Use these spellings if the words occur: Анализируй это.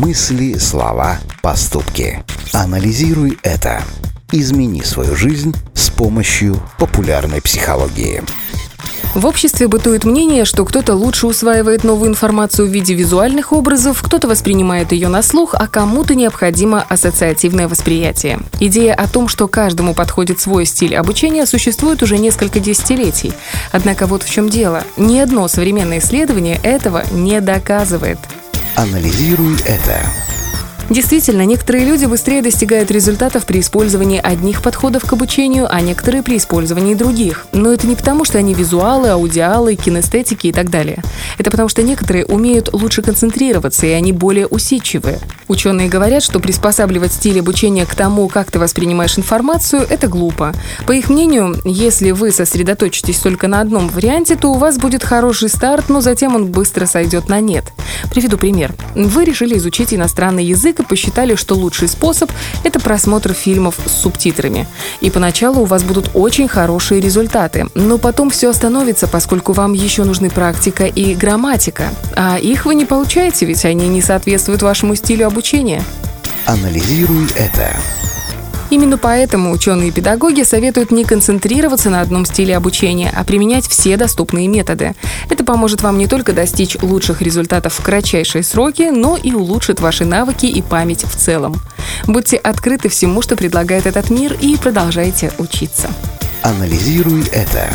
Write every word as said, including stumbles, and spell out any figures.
мысли, слова, поступки. Анализируй это. Измени свою жизнь с помощью популярной психологии. В обществе бытует мнение, что кто-то лучше усваивает новую информацию в виде визуальных образов, кто-то воспринимает ее на слух, а кому-то необходимо ассоциативное восприятие. Идея о том, что каждому подходит свой стиль обучения, существует уже несколько десятилетий. Однако вот в чем дело. Ни одно современное исследование этого не доказывает. Анализируй это. Действительно, некоторые люди быстрее достигают результатов при использовании одних подходов к обучению, а некоторые при использовании других. Но это не потому, что они визуалы, аудиалы, кинестетики и так далее. Это потому, что некоторые умеют лучше концентрироваться, и они более усидчивы. Ученые говорят, что приспосабливать стиль обучения к тому, как ты воспринимаешь информацию, это глупо. По их мнению, если вы сосредоточитесь только на одном варианте, то у вас будет хороший старт, но затем он быстро сойдет на нет. Приведу пример. Вы решили изучить иностранный язык, и посчитали, что лучший способ – это просмотр фильмов с субтитрами. И поначалу у вас будут очень хорошие результаты. Но потом все остановится, поскольку вам еще нужны практика и грамматика. А их вы не получаете, ведь они не соответствуют вашему стилю обучения. Анализируй это. Именно поэтому ученые и педагоги советуют не концентрироваться на одном стиле обучения, а применять все доступные методы. Это поможет вам не только достичь лучших результатов в кратчайшие сроки, но и улучшит ваши навыки и память в целом. Будьте открыты всему, что предлагает этот мир, и продолжайте учиться. Анализируй это.